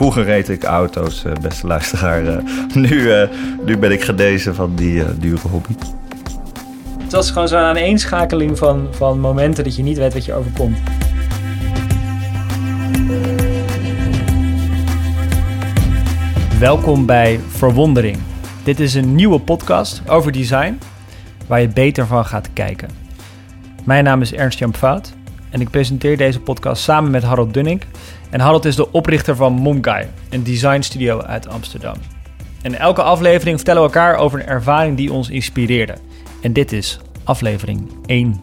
Vroeger reed ik auto's, beste luisteraar. Nu ben ik genezen van die dure hobby. Het was gewoon zo'n aaneenschakeling van momenten dat je niet weet wat je overkomt. Welkom bij Verwondering. Dit is een nieuwe podcast over design, waar je beter van gaat kijken. Mijn naam is Ernst-Jan Pfoud en ik presenteer deze podcast samen met Harold Dunning. En Harold is de oprichter van Momkai, een designstudio uit Amsterdam. En elke aflevering vertellen we elkaar over een ervaring die ons inspireerde. En dit is aflevering 1.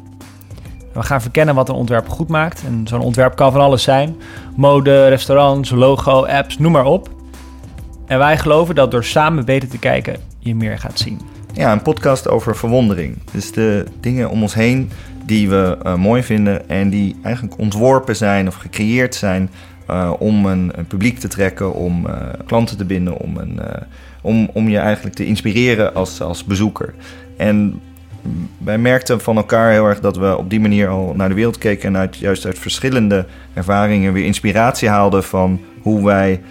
We gaan verkennen wat een ontwerp goed maakt. En zo'n ontwerp kan van alles zijn. Mode, restaurants, logo, apps, noem maar op. En wij geloven dat door samen beter te kijken je meer gaat zien. Ja, een podcast over verwondering. Dus de dingen om ons heen die we mooi vinden en die eigenlijk ontworpen zijn of gecreëerd zijn om een publiek te trekken, om klanten te binden, om je eigenlijk te inspireren als bezoeker. En wij merkten van elkaar heel erg dat we op die manier al naar de wereld keken en juist uit verschillende ervaringen weer inspiratie haalden van hoe wij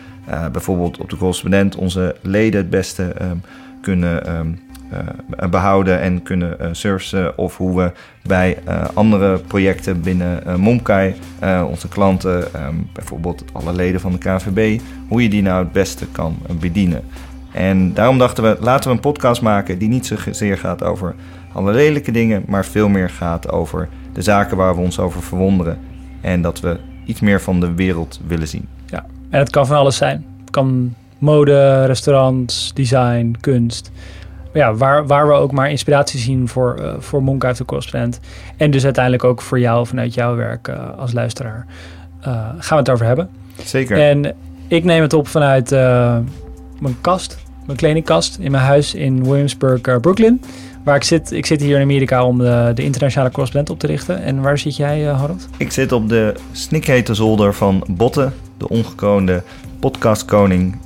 bijvoorbeeld op de correspondent onze leden het beste kunnen behouden en kunnen servicen, of hoe we bij andere projecten binnen Momkai, onze klanten, bijvoorbeeld alle leden van de KVB, hoe je die nou het beste kan bedienen. En daarom dachten we, laten we een podcast maken die niet zozeer gaat over alle lelijke dingen, maar veel meer gaat over de zaken waar we ons over verwonderen en dat we iets meer van de wereld willen zien. Ja, en het kan van alles zijn. Het kan mode, restaurants, design, kunst. Ja, waar we ook maar inspiratie zien voor Momkai de Correspondent. En dus uiteindelijk ook voor jou, vanuit jouw werk als luisteraar. Gaan we het over hebben. Zeker. En ik neem het op vanuit mijn kledingkast in mijn huis in Williamsburg, Brooklyn. Waar ik zit. Ik zit hier in Amerika om de internationale correspondent op te richten. En waar zit jij, Harold? Ik zit op de snikhete zolder van Botten, de ongekroonde podcastkoning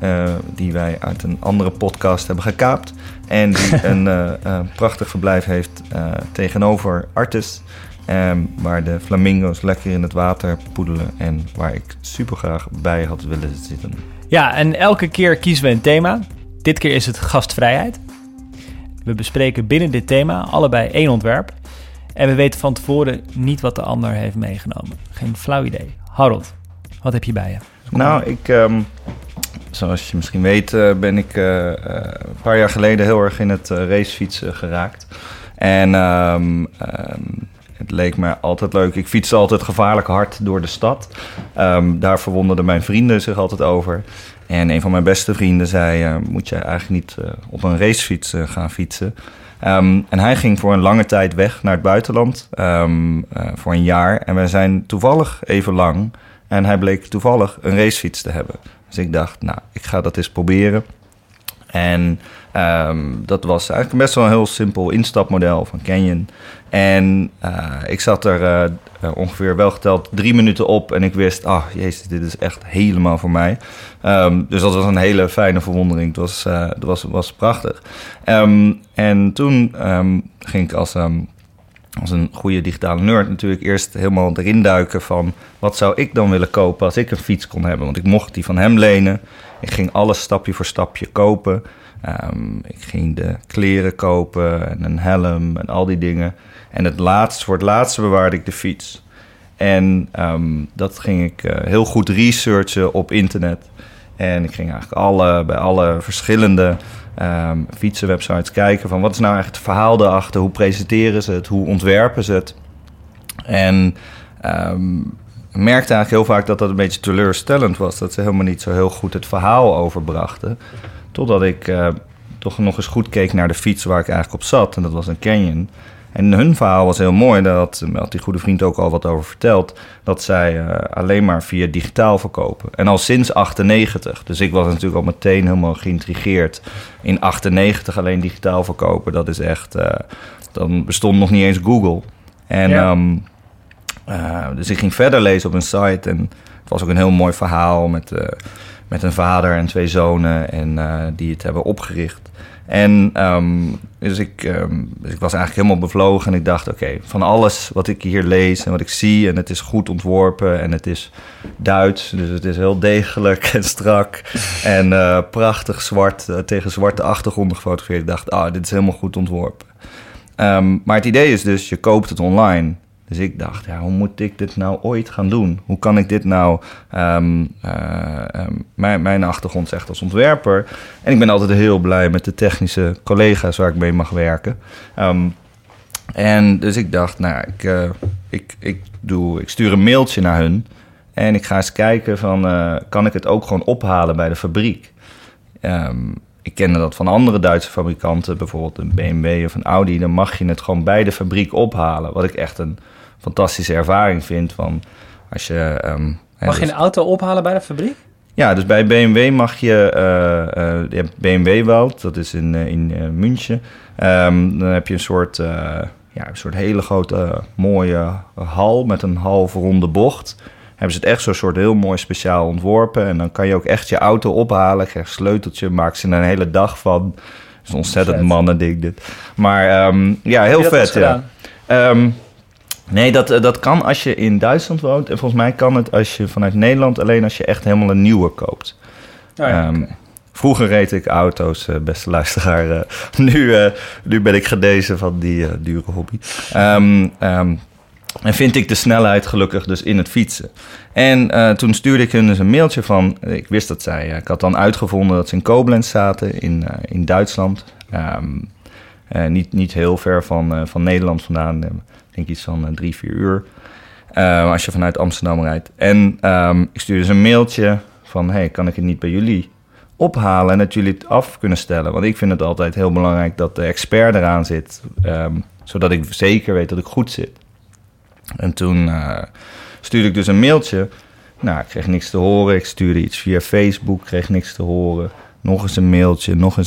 die wij uit een andere podcast hebben gekaapt. En die een prachtig verblijf heeft tegenover Artis. Waar de flamingo's lekker in het water poedelen en waar ik super graag bij had willen zitten. Ja, en elke keer kiezen we een thema. Dit keer is het gastvrijheid. We bespreken binnen dit thema allebei 1 ontwerp. En we weten van tevoren niet wat de ander heeft meegenomen. Geen flauw idee. Harold, wat heb je bij je? Nou, ik... Zoals je misschien weet ben ik een paar jaar geleden heel erg in het racefietsen geraakt. En het leek me altijd leuk. Ik fietste altijd gevaarlijk hard door de stad. Daar verwonderden mijn vrienden zich altijd over. En een van mijn beste vrienden zei, moet je eigenlijk niet op een racefiets gaan fietsen? En hij ging voor een lange tijd weg naar het buitenland, voor een jaar. En wij zijn toevallig even lang. En hij bleek toevallig een racefiets te hebben. Dus ik dacht, nou, ik ga dat eens proberen. En dat was eigenlijk best wel een heel simpel instapmodel van Canyon. En ik zat er ongeveer wel geteld 3 minuten op. En ik wist, jezus, dit is echt helemaal voor mij. Dus dat was een hele fijne verwondering. Het was prachtig. En toen ging ik als een goede digitale nerd natuurlijk eerst helemaal erin duiken van wat zou ik dan willen kopen als ik een fiets kon hebben. Want ik mocht die van hem lenen. Ik ging alles stapje voor stapje kopen. Ik ging de kleren kopen en een helm en al die dingen. En voor het laatste bewaarde ik de fiets. En dat ging ik heel goed researchen op internet. En ik ging eigenlijk bij alle verschillende fietsenwebsites kijken van wat is nou echt het verhaal daarachter, hoe presenteren ze het, hoe ontwerpen ze het. En ik merkte eigenlijk heel vaak dat een beetje teleurstellend was, dat ze helemaal niet zo heel goed het verhaal overbrachten. Totdat ik toch nog eens goed keek naar de fiets waar ik eigenlijk op zat, en dat was een Canyon. En hun verhaal was heel mooi, daar had die goede vriend ook al wat over verteld, dat zij alleen maar via digitaal verkopen. En al sinds 98, dus ik was natuurlijk al meteen helemaal geïntrigeerd. In 98 alleen digitaal verkopen, dat is echt, dan bestond nog niet eens Google. En ja. Dus ik ging verder lezen op een site en het was ook een heel mooi verhaal met met een vader en twee zonen en die het hebben opgericht. En dus ik was eigenlijk helemaal bevlogen en ik dacht, oké, van alles wat ik hier lees en wat ik zie, en het is goed ontworpen en het is Duits, dus het is heel degelijk en strak en prachtig zwart, tegen zwarte achtergronden gefotografeerd. Ik dacht, dit is helemaal goed ontworpen. Maar het idee is dus, je koopt het online. Dus ik dacht, hoe moet ik dit nou ooit gaan doen? Hoe kan ik dit nou... mijn achtergrond is echt als ontwerper. En ik ben altijd heel blij met de technische collega's waar ik mee mag werken. En dus ik dacht, ik stuur een mailtje naar hun. En ik ga eens kijken van, kan ik het ook gewoon ophalen bij de fabriek? Ik kende dat van andere Duitse fabrikanten, bijvoorbeeld een BMW of een Audi. Dan mag je het gewoon bij de fabriek ophalen. Wat ik echt een fantastische ervaring vind. Van als je, mag je een auto ophalen bij de fabriek? Ja, dus bij BMW mag je... je hebt BMW Welt, dat is in München. Dan heb je een soort hele grote mooie hal met een half ronde bocht. Hebben ze het echt zo'n soort heel mooi speciaal ontworpen. En dan kan je ook echt je auto ophalen. Krijg je sleuteltje, maak ze er een hele dag van. Dat is ontzettend mannending dit. Maar heel vet. Ja. Nee, dat kan als je in Duitsland woont. En volgens mij kan het als je vanuit Nederland... alleen als je echt helemaal een nieuwe koopt. Oh ja, okay. Vroeger reed ik auto's, beste luisteraar. Nu ben ik genezen van die dure hobby. En vind ik de snelheid gelukkig dus in het fietsen. En toen stuurde ik hun dus een mailtje van... Ik wist dat zij... ik had dan uitgevonden dat ze in Koblenz zaten in Duitsland. Niet heel ver van Nederland vandaan. Ik denk iets van 3-4 uur. Als je vanuit Amsterdam rijdt. En ik stuurde ze een mailtje van... Hey, kan ik het niet bij jullie ophalen en dat jullie het af kunnen stellen? Want ik vind het altijd heel belangrijk dat de expert eraan zit. Zodat ik zeker weet dat ik goed zit. En toen stuurde ik dus een mailtje. Ik kreeg niks te horen. Ik stuurde iets via Facebook, kreeg niks te horen. Nog eens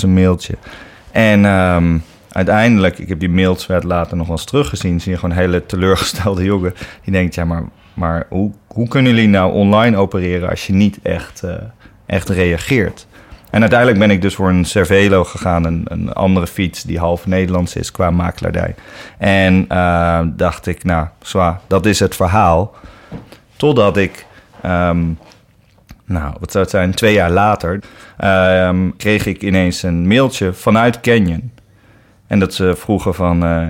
een mailtje. En uiteindelijk, ik heb die mails later nog wel eens teruggezien. Zie je gewoon een hele teleurgestelde jongen. Die denkt, maar hoe kunnen jullie nou online opereren als je niet echt reageert? En uiteindelijk ben ik dus voor een Cervelo gegaan, een andere fiets die half Nederlands is qua makelaardij. En dacht ik, dat is het verhaal. Totdat ik, 2 jaar later, kreeg ik ineens een mailtje vanuit Canyon. En dat ze vroegen van,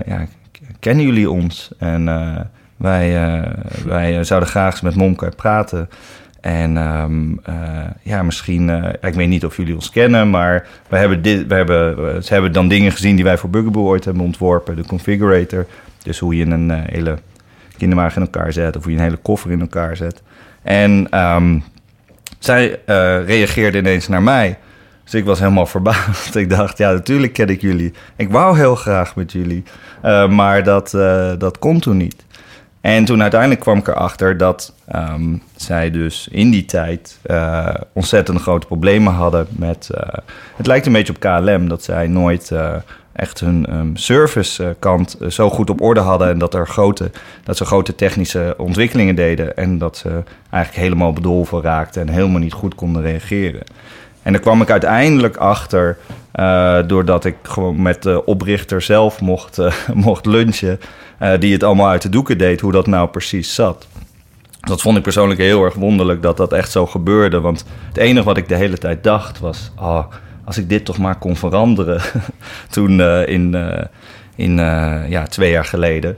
kennen jullie ons? En wij zouden graag eens met Momkai praten. En misschien, ik weet niet of jullie ons kennen, maar ze hebben dan dingen gezien die wij voor Bugaboo ooit hebben ontworpen. De configurator, dus hoe je een hele kinderwagen in elkaar zet of hoe je een hele koffer in elkaar zet. En zij reageerde ineens naar mij, dus ik was helemaal verbaasd. Ik dacht, natuurlijk ken ik jullie. Ik wou heel graag met jullie, maar dat kon toen niet. En toen uiteindelijk kwam ik erachter dat zij dus in die tijd ontzettend grote problemen hadden met... het lijkt een beetje op KLM dat zij nooit echt hun servicekant zo goed op orde hadden... en dat ze grote technische ontwikkelingen deden... en dat ze eigenlijk helemaal bedolven raakten en helemaal niet goed konden reageren. En daar kwam ik uiteindelijk achter... doordat ik gewoon met de oprichter zelf mocht lunchen... die het allemaal uit de doeken deed, hoe dat nou precies zat. Dat vond ik persoonlijk heel erg wonderlijk dat dat echt zo gebeurde. Want het enige wat ik de hele tijd dacht was... als ik dit toch maar kon veranderen. Toen 2 jaar geleden.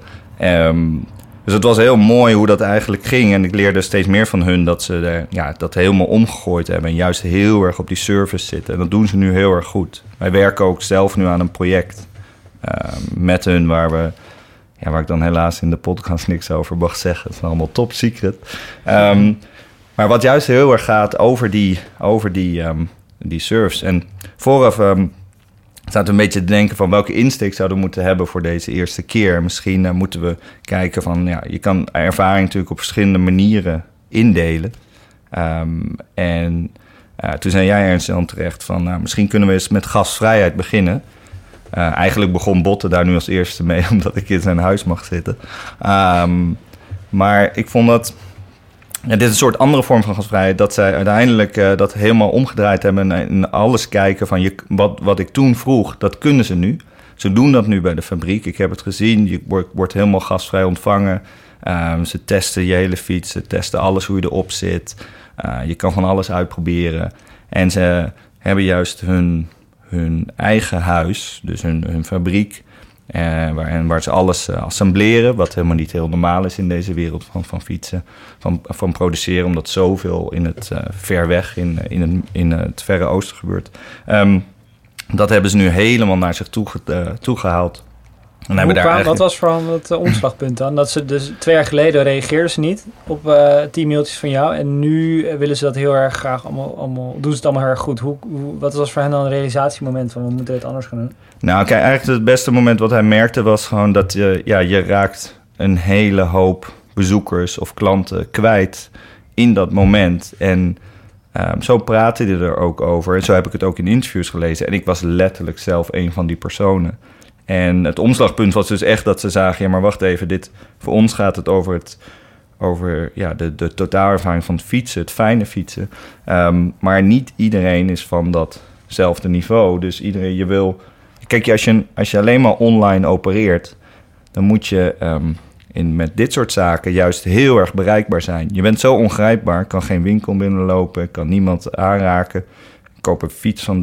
Dus het was heel mooi hoe dat eigenlijk ging. En ik leerde steeds meer van hun dat ze dat helemaal omgegooid hebben. En juist heel erg op die service zitten. En dat doen ze nu heel erg goed. Wij werken ook zelf nu aan een project met hun waar we... Ja, waar ik dan helaas in de podcast niks over mag zeggen. Het is allemaal top secret. Maar wat juist heel erg gaat over die surfs. En vooraf zaten we een beetje te denken van welke insteek zouden we moeten hebben voor deze eerste keer. Misschien moeten we kijken van, je kan ervaring natuurlijk op verschillende manieren indelen. Toen zei jij Ernst-Jan terecht van, misschien kunnen we eens met gastvrijheid beginnen. Eigenlijk begon Botten daar nu als eerste mee, omdat ik in zijn huis mag zitten. Maar ik vond dat En dit is een soort andere vorm van gastvrijheid, dat zij uiteindelijk dat helemaal omgedraaid hebben en alles kijken van wat ik toen vroeg, dat kunnen ze nu. Ze doen dat nu bij de fabriek. Ik heb het gezien, je wordt helemaal gastvrij ontvangen. Ze testen je hele fiets, ze testen alles hoe je erop zit. Je kan van alles uitproberen. En ze hebben juist hun eigen huis, dus hun fabriek, waar ze alles assembleren, wat helemaal niet heel normaal is in deze wereld van fietsen, van produceren, omdat zoveel in het ver weg, in het Verre Oosten gebeurt. Dat hebben ze nu helemaal naar zich toe gehaald. En hebben daar eigenlijk... Wat was vooral het omslagpunt dan? Dat ze dus 2 jaar geleden reageerden ze niet op 10 mailtjes van jou. En nu willen ze dat heel erg graag allemaal doen ze het allemaal heel erg goed. Wat was voor hen dan een realisatiemoment van we moeten dit anders gaan doen? Nou kijk, eigenlijk het beste moment wat hij merkte was gewoon dat je raakt een hele hoop bezoekers of klanten kwijt in dat moment. En zo praatte hij er ook over. En zo heb ik het ook in interviews gelezen. En ik was letterlijk zelf een van die personen. En het omslagpunt was dus echt dat ze zagen... ja, maar wacht even, dit voor ons gaat het over de totaalervaring van het fietsen... het fijne fietsen. Maar niet iedereen is van datzelfde niveau. Dus iedereen, je wil... Kijk, als je alleen maar online opereert... dan moet je met dit soort zaken juist heel erg bereikbaar zijn. Je bent zo ongrijpbaar, kan geen winkel binnenlopen... kan niemand aanraken. Ik koop een fiets van €1000.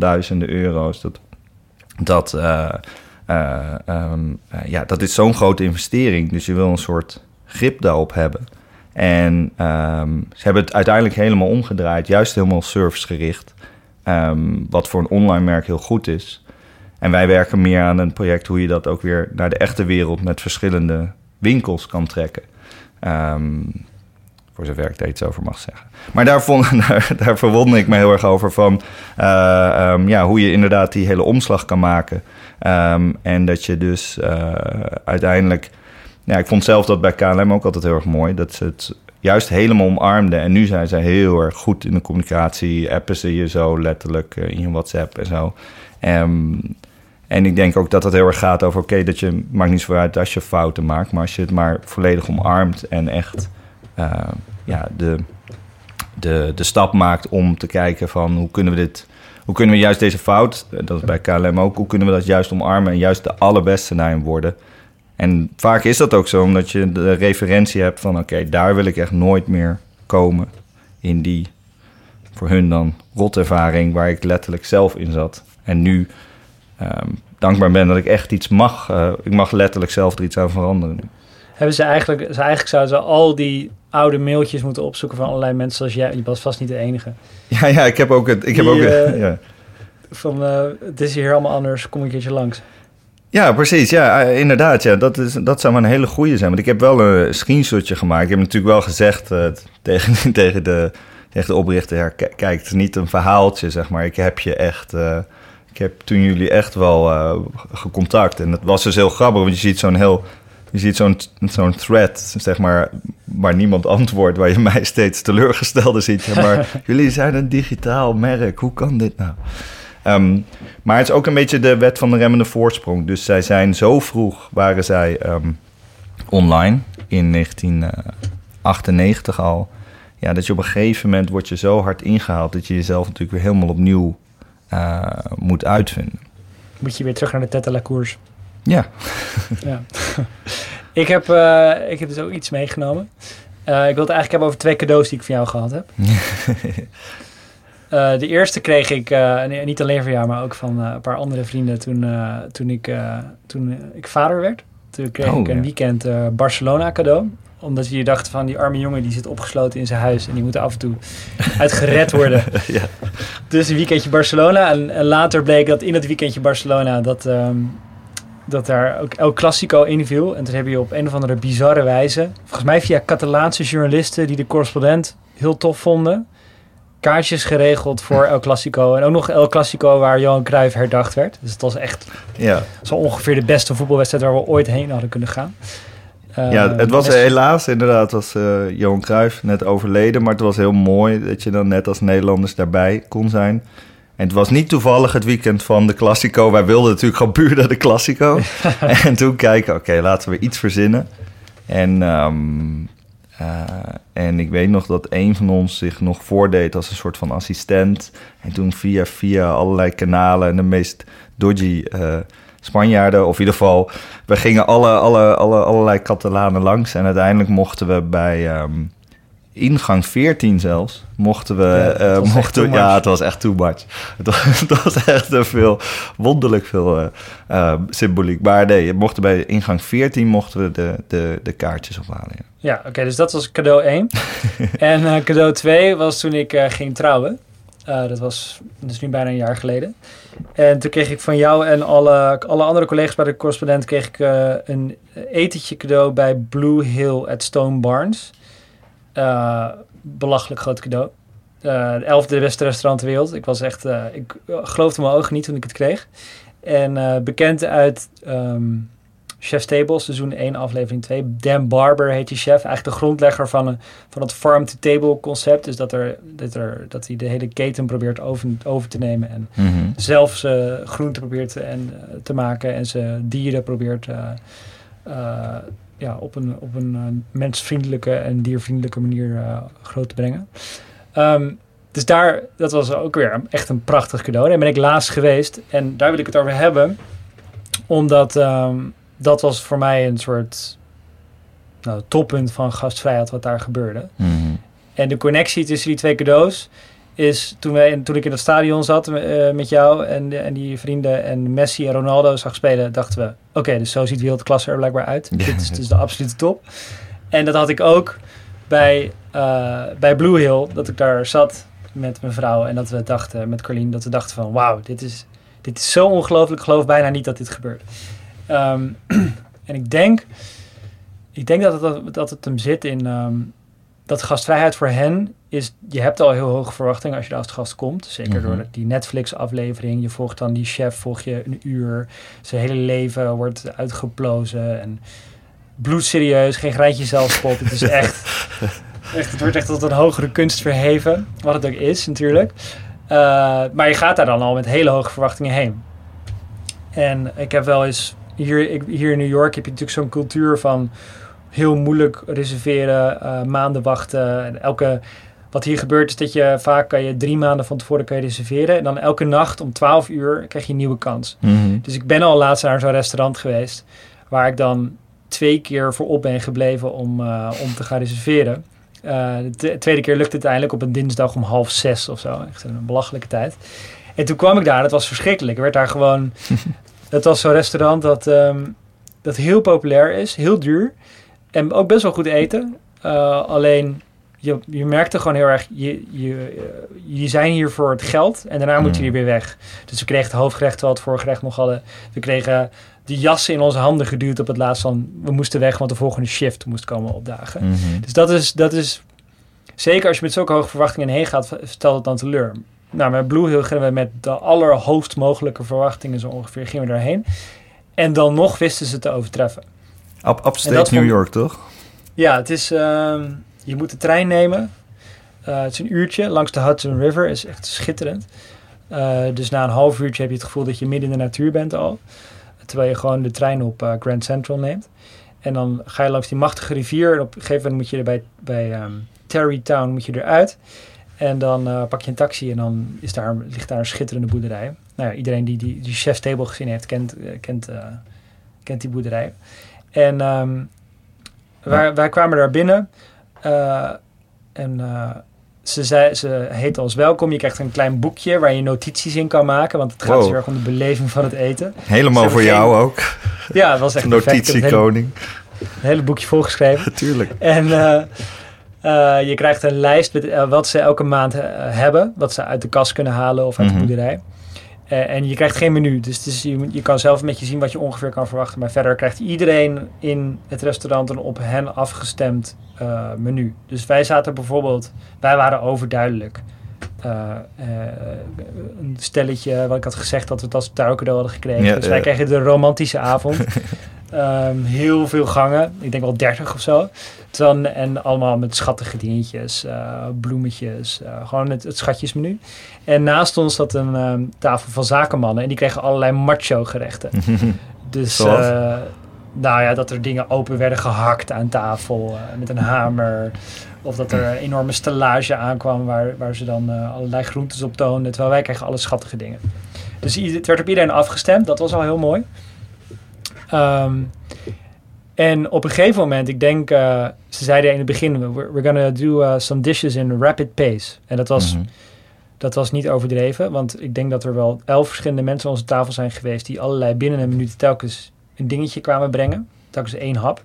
Dat is zo'n grote investering. Dus je wil een soort grip daarop hebben. En ze hebben het uiteindelijk helemaal omgedraaid. Juist helemaal servicegericht. Wat voor een online merk heel goed is. En wij werken meer aan een project... hoe je dat ook weer naar de echte wereld... met verschillende winkels kan trekken. Voor zover ik daar iets over mag zeggen. Maar daar verwonder ik me heel erg over... van hoe je inderdaad die hele omslag kan maken... en dat je dus uiteindelijk... Ja, ik vond zelf dat bij KLM ook altijd heel erg mooi... dat ze het juist helemaal omarmden. En nu zijn ze heel erg goed in de communicatie. Appen ze je zo letterlijk in je WhatsApp en zo. En ik denk ook dat het heel erg gaat over... oké, dat je maakt niet zo uit als je fouten maakt... maar als je het maar volledig omarmt en echt de stap maakt... om te kijken van hoe kunnen we juist deze fout, dat is bij KLM ook... hoe kunnen we dat juist omarmen en juist de allerbeste daarin worden? En vaak is dat ook zo, omdat je de referentie hebt van... oké, daar wil ik echt nooit meer komen in die, voor hun dan, rotervaring... waar ik letterlijk zelf in zat. En nu dankbaar ben dat ik echt iets mag. Ik mag letterlijk zelf er iets aan veranderen. Eigenlijk zouden ze al die oude mailtjes moeten opzoeken van allerlei mensen zoals jij. Je was vast niet de enige. Ja, ik heb ook het. Het is hier allemaal anders, kom ik een keertje langs. Ja, precies. Ja, inderdaad. Ja, dat zou maar een hele goede zijn. Want ik heb wel een screenshotje gemaakt. Ik heb natuurlijk wel gezegd tegen de oprichter... Ja, kijk, het is niet een verhaaltje, zeg maar. Ik heb je echt... ik heb toen jullie echt wel gecontact. En dat was dus heel grappig, want je ziet zo'n thread, zeg maar, waar niemand antwoordt... waar je mij steeds teleurgestelde ziet. Ja, maar jullie zijn een digitaal merk, hoe kan dit nou? Maar het is ook een beetje de wet van de remmende voorsprong. Dus zij zijn zo vroeg, waren zij online in 1998 al... Ja, dat je op een gegeven moment wordt je zo hard ingehaald... dat je jezelf natuurlijk weer helemaal opnieuw moet uitvinden. Moet je weer terug naar de tête à la course. Ja. Ja. Ik heb dus ook iets meegenomen. Ik wil het eigenlijk hebben over 2 cadeaus die ik van jou gehad heb. De eerste kreeg ik, niet alleen van jou, maar ook van een paar andere vrienden toen ik vader werd. Toen kreeg ik een weekend Barcelona cadeau. Omdat je dacht van die arme jongen die zit opgesloten in zijn huis... en die moet af en toe uitgered worden. Ja. Dus een weekendje Barcelona. En later bleek dat in dat weekendje Barcelona... dat daar ook El Clasico inviel. En toen heb je op een of andere bizarre wijze... volgens mij via Catalaanse journalisten... die de correspondent heel tof vonden... kaartjes geregeld voor El Clasico. En ook nog El Clasico waar Johan Cruijff herdacht werd. Dus het was echt zo ongeveer de beste voetbalwedstrijd... waar we ooit heen hadden kunnen gaan. Het was helaas inderdaad... was Johan Cruijff net overleden. Maar het was heel mooi dat je dan net als Nederlanders... daarbij kon zijn... En het was niet toevallig het weekend van de Clasico. Wij wilden natuurlijk gewoon puur naar de Clasico. En toen kijken, laten we iets verzinnen. En En ik weet nog dat een van ons zich nog voordeed als een soort van assistent. En toen via allerlei kanalen en de meest dodgy Spanjaarden, of in ieder geval, we gingen allerlei Catalanen langs. En uiteindelijk mochten we bij ingang 14 zelfs, het was echt too much. Het was echt wonderlijk veel symboliek. Maar nee, bij ingang 14 mochten we de kaartjes ophalen. Ja, oké, dus dat was cadeau 1. En cadeau 2 was toen ik ging trouwen. Dat was dus nu bijna een jaar geleden. En toen kreeg ik van jou en alle andere collega's bij de correspondent kreeg ik een etentje cadeau bij Blue Hill at Stone Barns. Belachelijk groot cadeau. De 11e beste restaurant ter wereld. Ik was echt, ik geloofde mijn ogen niet toen ik het kreeg. En bekend uit Chef's Table, seizoen 1, aflevering 2. Dan Barber heet die chef. Eigenlijk de grondlegger van het Farm to Table concept. Dus dat hij de hele keten probeert over te nemen. En zelf ze groenten probeert te maken. En ze dieren probeert op een mensvriendelijke en diervriendelijke manier groot te brengen. Dus dat was ook weer echt een prachtig cadeau. Daar ben ik laatst geweest en daar wil ik het over hebben. Omdat dat was voor mij een soort toppunt van gastvrijheid wat daar gebeurde. Mm-hmm. En de connectie tussen die twee cadeaus is toen ik in het stadion zat met jou en die vrienden en Messi en Ronaldo zag spelen, dachten we, oké, dus zo ziet wereldklasse er blijkbaar uit. Ja. Dit is dus de absolute top. En dat had ik ook bij Blue Hill, dat ik daar zat met mijn vrouw en dat we dachten, met Carlien, dat we dachten van, wauw, dit is zo ongelooflijk, ik geloof bijna niet dat dit gebeurt. En ik denk dat het hem zit in dat gastvrijheid voor hen is, je hebt al heel hoge verwachtingen als je daar als gast komt. Zeker door die Netflix-aflevering. Je volgt dan die chef, volg je een uur. Zijn hele leven wordt uitgeplozen. En bloedserieus, geen greintje zelfspot. Het is echt, het wordt echt tot een hogere kunst verheven. Wat het ook is, natuurlijk. Maar je gaat daar dan al met hele hoge verwachtingen heen. En ik heb wel eens... Hier in New York heb je natuurlijk zo'n cultuur van heel moeilijk reserveren, maanden wachten. En wat hier gebeurt is dat je vaak kan je 3 maanden van tevoren kan je reserveren. En dan elke nacht om 12:00 krijg je een nieuwe kans. Mm-hmm. Dus ik ben al laatst naar zo'n restaurant geweest waar ik dan 2 keer voorop ben gebleven om te gaan reserveren. De tweede keer lukte het uiteindelijk op een dinsdag om 5:30 of zo. Echt een belachelijke tijd. En toen kwam ik daar en het was verschrikkelijk. Er werd daar gewoon... Het was zo'n restaurant dat heel populair is, heel duur. En ook best wel goed eten. Alleen, je merkte gewoon heel erg... Je zijn hier voor het geld en daarna moeten jullie weer weg. Dus we kregen het hoofdgerecht, terwijl het voorgerecht nog hadden. We kregen de jassen in onze handen geduwd op het laatst van... We moesten weg, want de volgende shift moest komen opdagen. Mm-hmm. Dus dat is... Zeker als je met zulke hoge verwachtingen heen gaat, stelt het dan teleur. Nou, met Blue Hill gingen we met de allerhoogst mogelijke verwachtingen zo ongeveer, gingen we daarheen. En dan nog wisten ze te overtreffen. Upstate New York, toch? Ja, het is... je moet de trein nemen. Het is een uurtje langs de Hudson River. Is echt schitterend. Dus na een half uurtje heb je het gevoel dat je midden in de natuur bent al. Terwijl je gewoon de trein op Grand Central neemt. En dan ga je langs die machtige rivier. En op een gegeven moment moet je er bij Tarrytown moet je eruit. En dan pak je een taxi en dan ligt daar een schitterende boerderij. Nou ja, iedereen die Chef's Table gezien heeft, kent die boerderij. En wij kwamen daar binnen. Ze heette ons welkom. Je krijgt een klein boekje waar je notities in kan maken. Want het gaat heel erg om de beleving van het eten. Helemaal voor jou ook. Ja, het was echt notitiekoning. Een hele boekje volgeschreven. Tuurlijk. En... je krijgt een lijst met wat ze elke maand hebben. Wat ze uit de kast kunnen halen of uit de boerderij. En je krijgt geen menu. Dus het is, je kan zelf een beetje zien wat je ongeveer kan verwachten. Maar verder krijgt iedereen in het restaurant een op hen afgestemd menu. Dus wij waren overduidelijk. Een stelletje wat ik had gezegd dat we dat trouwcadeau hadden gekregen. Ja, dus wij kregen de romantische avond. Heel veel gangen. Ik denk wel 30 of zo. En allemaal met schattige dingetjes. Bloemetjes. Gewoon het schatjesmenu. En naast ons zat een tafel van zakenmannen. En die kregen allerlei macho gerechten. Dus Nou ja, dat er dingen open werden gehakt aan tafel met een hamer. Of dat er een enorme stellage aankwam waar ze dan allerlei groentes op toonden. Terwijl wij kregen alle schattige dingen. Dus het werd op iedereen afgestemd. Dat was al heel mooi. En op een gegeven moment, ik denk, ze zeiden in het begin, we're gonna do some dishes in rapid pace. En dat was, dat was niet overdreven, want ik denk dat er wel 11 verschillende mensen aan onze tafel zijn geweest die allerlei binnen een minuut telkens een dingetje kwamen brengen. Telkens 1 hap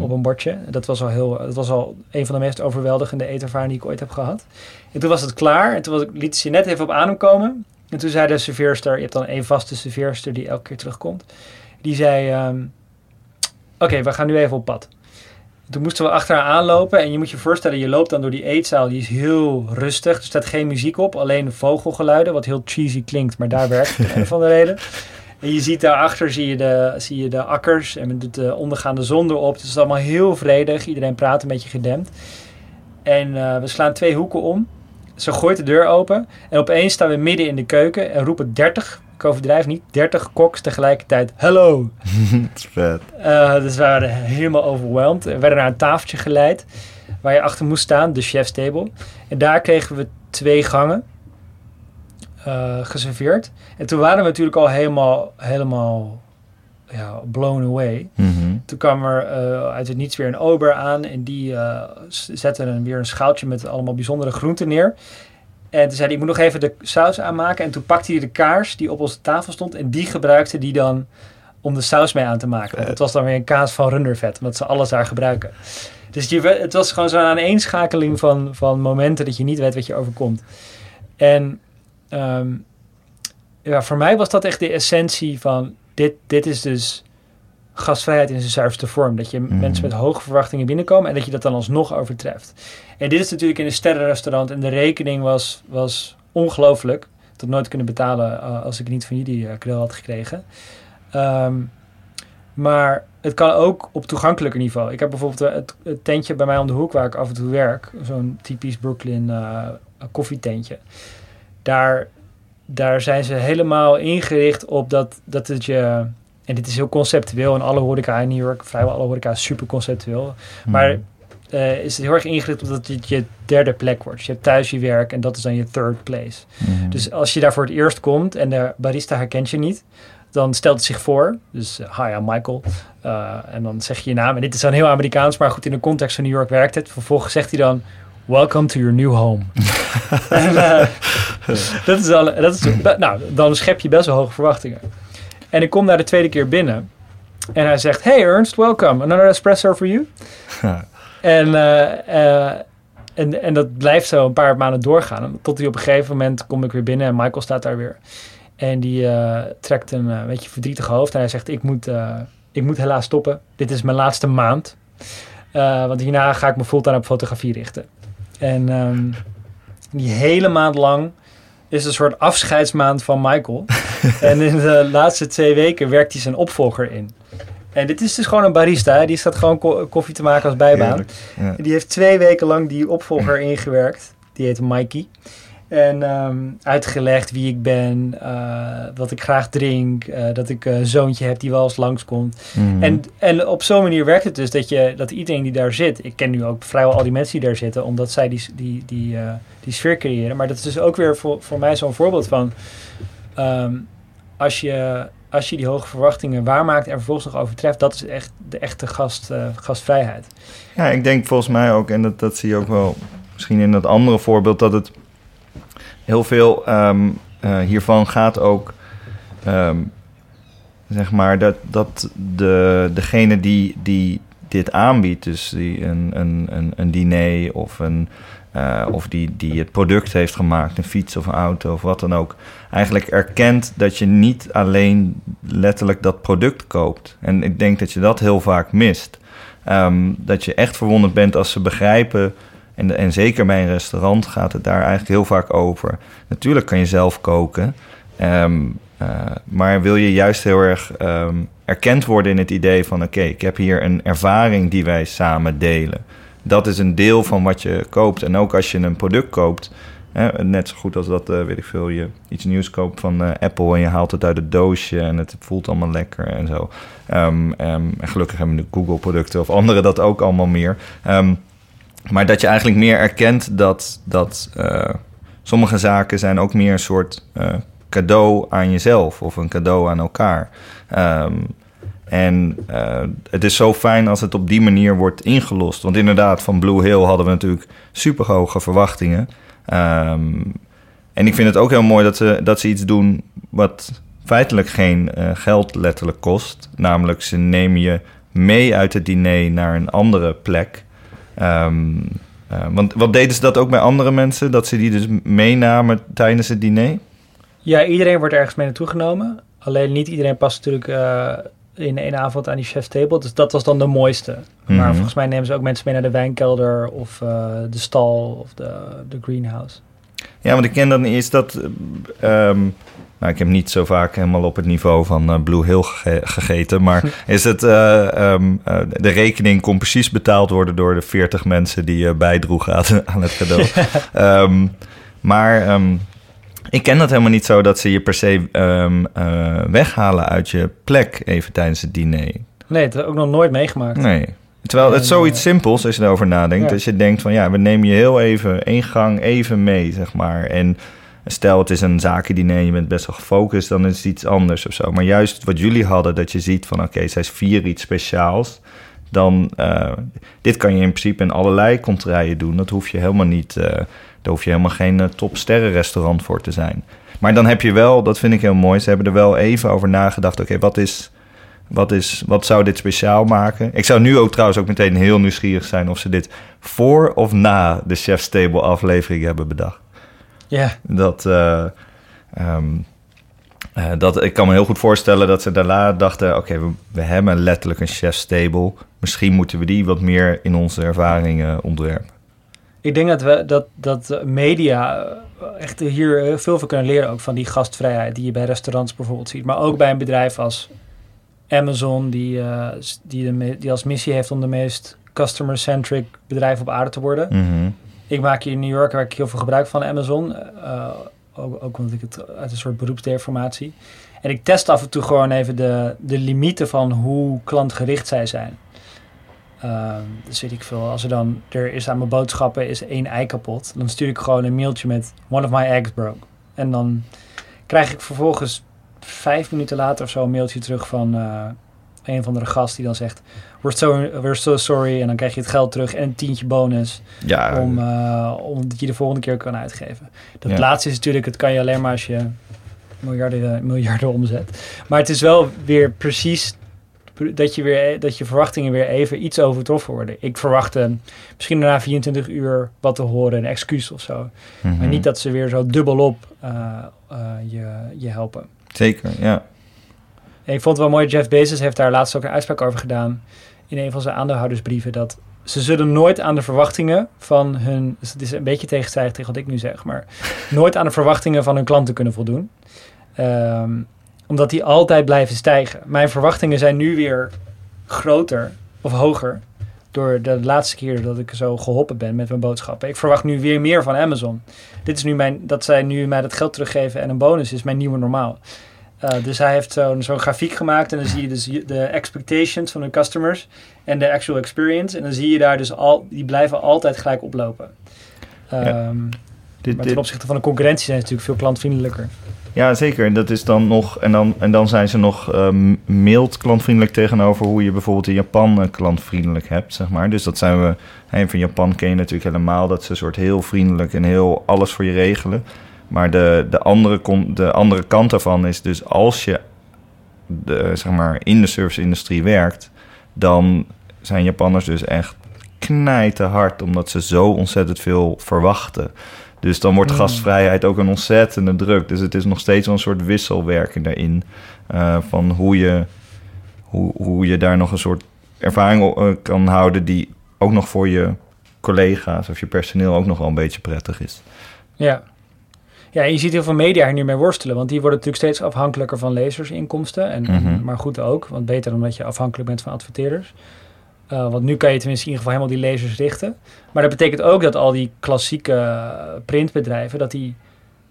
op een bordje. Dat was al een van de meest overweldigende eetervaringen die ik ooit heb gehad. En toen was het klaar en toen liet ze net even op adem komen. En toen zei de serveerster, je hebt dan 1 vaste serveerster die elke keer terugkomt. Die zei, Oké, we gaan nu even op pad. Toen moesten we achter haar aanlopen. En je moet je voorstellen, je loopt dan door die eetzaal. Die is heel rustig. Er staat geen muziek op. Alleen vogelgeluiden, wat heel cheesy klinkt. Maar daar werkt het om een van de reden. En je ziet daarachter, zie je de akkers. En met de ondergaande zon erop. Het is allemaal heel vredig. Iedereen praat een beetje gedempt. En we slaan 2 hoeken om. Ze gooit de deur open. En opeens staan we midden in de keuken. En roepen 30. Ik overdrijf niet, 30 koks tegelijkertijd. Hello! Dat is vet. Dus we waren helemaal overwhelmed. We werden naar een tafeltje geleid waar je achter moest staan, de Chef's Table. En daar kregen we 2 gangen geserveerd. En toen waren we natuurlijk al helemaal ja, blown away. Mm-hmm. Toen kwam er uit het niets weer een ober aan en die zette weer een schaaltje met allemaal bijzondere groenten neer. En toen zei hij, ik moet nog even de saus aanmaken. En toen pakte hij de kaars die op onze tafel stond. En die gebruikte hij dan om de saus mee aan te maken. Want het was dan weer een kaas van rundervet. Omdat ze alles daar gebruiken. Dus het was gewoon zo'n aaneenschakeling van momenten dat je niet weet wat je overkomt. En ja, voor mij was dat echt de essentie van dit is dus gastvrijheid in zijn zuiverste vorm. Dat je mensen met hoge verwachtingen binnenkomen en dat je dat dan alsnog overtreft. En dit is natuurlijk in een sterrenrestaurant en de rekening was ongelooflijk. Ik had nooit kunnen betalen als ik niet van jullie grill had gekregen. Maar het kan ook op toegankelijker niveau. Ik heb bijvoorbeeld het tentje bij mij om de hoek waar ik af en toe werk. Zo'n typisch Brooklyn koffietentje. Daar zijn ze helemaal ingericht op dat het je... En dit is heel conceptueel. En alle horeca in New York, vrijwel alle horeca is super conceptueel. Maar is het heel erg ingericht op dat dit je derde plek wordt. Dus je hebt thuis je werk en dat is dan je third place. Mm-hmm. Dus als je daar voor het eerst komt en de barista herkent je niet, dan stelt het zich voor. Dus hi, I'm Michael. En dan zeg je je naam. En dit is dan heel Amerikaans, maar goed, in de context van New York werkt het. Vervolgens zegt hij dan, welcome to your new home. En, nou, dan schep je best wel hoge verwachtingen. En ik kom daar de 2e keer binnen. En hij zegt, hey Ernst, welcome. Another espresso for you. En dat blijft zo een paar maanden doorgaan. Tot hij op een gegeven moment kom ik weer binnen en Michael staat daar weer. En die trekt een beetje verdrietig hoofd. En hij zegt, ik moet helaas stoppen. Dit is mijn laatste maand. Want hierna ga ik me fulltime op fotografie richten. En die hele maand lang is een soort afscheidsmaand van Michael. En in de laatste 2 weken werkt hij zijn opvolger in. En dit is dus gewoon een barista. Hè? Die staat gewoon koffie te maken als bijbaan. Ja. Die heeft 2 weken lang die opvolger ingewerkt. Die heet Mikey. En uitgelegd wie ik ben. Wat ik graag drink. Dat ik een zoontje heb die wel eens langskomt. Mm. En op zo'n manier werkt het dus dat iedereen die daar zit. Ik ken nu ook vrijwel al die mensen die daar zitten. Omdat zij die sfeer creëren. Maar dat is dus ook weer voor mij zo'n voorbeeld van... Als je die hoge verwachtingen waarmaakt en vervolgens nog overtreft, dat is echt de echte gastvrijheid. Ja, ik denk volgens mij ook, en dat zie je ook wel misschien in dat andere voorbeeld, dat het heel veel hiervan gaat ook, zeg maar, dat degene die dit aanbiedt, dus die een diner of een... Of die het product heeft gemaakt, een fiets of een auto of wat dan ook, eigenlijk erkent dat je niet alleen letterlijk dat product koopt. En ik denk dat je dat heel vaak mist. Dat je echt verwonderd bent als ze begrijpen, en zeker bij een restaurant gaat het daar eigenlijk heel vaak over. Natuurlijk kan je zelf koken, maar wil je juist heel erg erkend worden in het idee van... oké, ik heb hier een ervaring die wij samen delen. dat is een deel van wat je koopt. En ook als je een product koopt, hè, net zo goed als dat, weet ik veel, je iets nieuws koopt van Apple en je haalt het uit het doosje en het voelt allemaal lekker en zo. En gelukkig hebben we nu Google-producten of andere dat ook allemaal meer. Maar dat je eigenlijk meer erkent dat sommige zaken zijn ook meer een soort cadeau aan jezelf of een cadeau aan elkaar. En het is zo fijn als het op die manier wordt ingelost. Want inderdaad, van Blue Hill hadden we natuurlijk superhoge verwachtingen. En ik vind het ook heel mooi dat ze iets doen wat feitelijk geen geld letterlijk kost. Namelijk, ze nemen je mee uit het diner naar een andere plek. Want wat deden ze dat ook bij andere mensen? Dat ze die dus meenamen tijdens het diner? Ja, iedereen wordt ergens mee naartoe genomen. Alleen niet iedereen past natuurlijk in één avond aan die Chef's Table. Dus dat was dan de mooiste. Maar volgens mij nemen ze ook mensen mee naar de wijnkelder of de stal of de greenhouse. Ja, want ik ken dan eerst dat... ik heb niet zo vaak helemaal op het niveau van Blue Hill gegeten. Maar is het de rekening kon precies betaald worden door de 40 mensen die bijdroegen aan het cadeau. Ja. Ik ken dat helemaal niet zo dat ze je per se weghalen uit je plek even tijdens het diner. Nee, dat heb ik ook nog nooit meegemaakt. Nee. Terwijl het zoiets simpels, als je erover nadenkt. Ja. Als je denkt van ja, we nemen je heel even, één gang even mee, zeg maar. En stel het is een zakendiner en je bent best wel gefocust, dan is het iets anders of zo. Maar juist wat jullie hadden, dat je ziet van oké, zij vieren iets speciaals. Dan, dit kan je in principe in allerlei contraien doen. Dat hoef je helemaal niet... Daar hoef je helemaal geen topsterrenrestaurant voor te zijn. Maar dan heb je wel, dat vind ik heel mooi... ze hebben er wel even over nagedacht... oké, wat zou dit speciaal maken? Ik zou nu ook trouwens ook meteen heel nieuwsgierig zijn... of ze dit voor of na de Chef's Table aflevering hebben bedacht. Ja. Ik kan me heel goed voorstellen dat ze daarna dachten... oké, we hebben letterlijk een Chef's Table. Misschien moeten we die wat meer in onze ervaringen ontwerpen. Ik denk dat media echt hier veel van kunnen leren... ook van die gastvrijheid die je bij restaurants bijvoorbeeld ziet. Maar ook bij een bedrijf als Amazon... die als missie heeft om de meest customer-centric bedrijf op aarde te worden. Mm-hmm. Ik maak hier in New York waar ik heel veel gebruik van Amazon. Ook omdat ik het uit een soort beroepsdeformatie. En ik test af en toe gewoon even de limieten van hoe klantgericht zij zijn. Dus weet ik veel, als er is aan mijn boodschappen is 1 ei kapot, dan stuur ik gewoon een mailtje met one of my eggs broke. En dan krijg ik vervolgens 5 minuten later of zo een mailtje terug van een of andere gast die dan zegt we're so sorry, en dan krijg je het geld terug en een tientje bonus omdat je de volgende keer kan uitgeven. Dat laatste is natuurlijk, het kan je alleen maar als je miljarden omzet. Maar het is wel weer precies... Dat je verwachtingen weer even iets overtroffen worden. Ik verwachtte misschien na 24 uur wat te horen, een excuus of zo. Mm-hmm. Maar niet dat ze weer zo dubbelop je helpen. Zeker, ja. En ik vond het wel mooi, Jeff Bezos heeft daar laatst ook een uitspraak over gedaan... in een van zijn aandeelhoudersbrieven, dat ze zullen nooit aan de verwachtingen van hun... Dus het is een beetje tegenstrijdig tegen wat ik nu zeg, maar... nooit aan de verwachtingen van hun klanten kunnen voldoen... omdat die altijd blijven stijgen. Mijn verwachtingen zijn nu weer groter of hoger... door de laatste keer dat ik zo geholpen ben met mijn boodschappen. Ik verwacht nu weer meer van Amazon. Dit is nu dat zij nu mij dat geld teruggeven en een bonus is mijn nieuwe normaal. Dus hij heeft zo'n grafiek gemaakt... en dan zie je dus de expectations van de customers... en de actual experience. En dan zie je daar dus die blijven altijd gelijk oplopen. Maar ten opzichte van de concurrentie zijn ze natuurlijk veel klantvriendelijker. Ja, zeker. En dat is dan nog. En dan zijn ze nog mild klantvriendelijk tegenover hoe je bijvoorbeeld in Japan klantvriendelijk hebt, zeg maar. Dus dat zijn we. Van Japan ken je natuurlijk helemaal dat ze een soort heel vriendelijk en heel alles voor je regelen. Maar de andere kant daarvan is dus als je zeg maar in de serviceindustrie werkt, dan zijn Japanners dus echt knijterhard, omdat ze zo ontzettend veel verwachten. Dus dan wordt gastvrijheid ook een ontzettende druk. Dus het is nog steeds wel een soort wisselwerking daarin. Van hoe je daar nog een soort ervaring op kan houden... die ook nog voor je collega's of je personeel ook nog wel een beetje prettig is. Ja. Ja, je ziet heel veel media er nu mee worstelen... want die worden natuurlijk steeds afhankelijker van lezersinkomsten. Maar goed ook, want beter omdat je afhankelijk bent van adverteerders. Want nu kan je tenminste in ieder geval helemaal die lezers richten. Maar dat betekent ook dat al die klassieke printbedrijven, dat die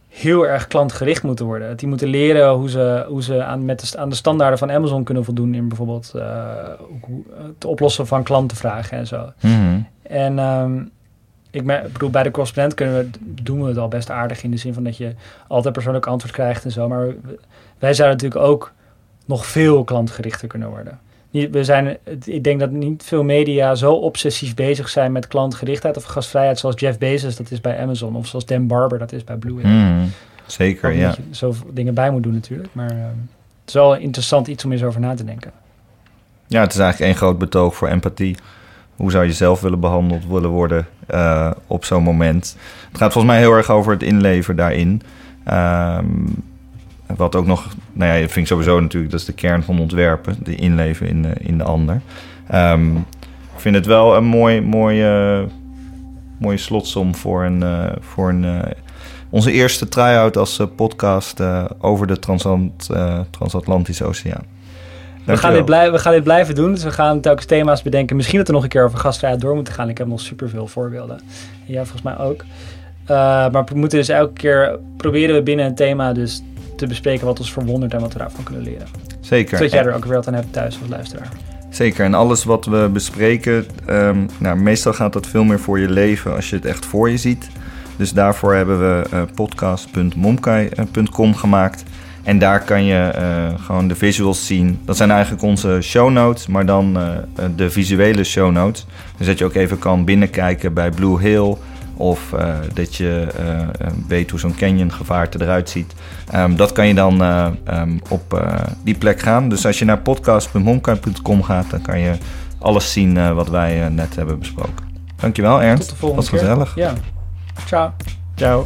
heel erg klantgericht moeten worden. Dat die moeten leren hoe ze aan de standaarden van Amazon kunnen voldoen in bijvoorbeeld het oplossen van klantenvragen en zo. Mm-hmm. En ik bedoel, bij de correspondent doen we het al best aardig in de zin van dat je altijd persoonlijk antwoord krijgt en zo. Maar wij zouden natuurlijk ook nog veel klantgerichter kunnen worden. Ik denk dat niet veel media zo obsessief bezig zijn met klantgerichtheid of gastvrijheid zoals Jeff Bezos, dat is bij Amazon. Of zoals Dan Barber, dat is bij Blue Hill. Zeker, ja. Zoveel dingen bij moet doen natuurlijk. Maar het is wel interessant iets om eens over na te denken. Ja, het is eigenlijk één groot betoog voor empathie. Hoe zou je zelf willen worden op zo'n moment? Het gaat volgens mij heel erg over het inleven daarin. Wat ook nog, nou ja, dat vind ik sowieso natuurlijk, dat is de kern van ontwerpen, de inleven in de ander. Ik vind het wel een mooie slotsom voor onze eerste try-out als podcast over de transatlantische oceaan. We gaan dit blijven doen. Dus we gaan telkens thema's bedenken. Misschien dat we nog een keer over gastvrijheid door moeten gaan. Ik heb nog superveel voorbeelden. En jij volgens mij ook. Maar we moeten dus elke keer proberen we binnen een thema dus te bespreken wat ons verwondert en wat we daarvan kunnen leren. Zeker. Zodat jij er ook weer wat aan hebt thuis als luisteraar. Zeker. En alles wat we bespreken, meestal gaat dat veel meer voor je leven als je het echt voor je ziet. Dus daarvoor hebben we podcast.momkai.com gemaakt. En daar kan je gewoon de visuals zien. Dat zijn eigenlijk onze show notes, maar dan de visuele show notes. Dus dat je ook even kan binnenkijken bij Blue Hill. Of dat je weet hoe zo'n canyon-gevaarte eruit ziet. Dat kan je dan op die plek gaan. Dus als je naar podcast.momkai.com gaat, dan kan je alles zien wat wij net hebben besproken. Dankjewel, Ernst. Tot de volgende keer. Was gezellig. Ja. Ciao. Ciao.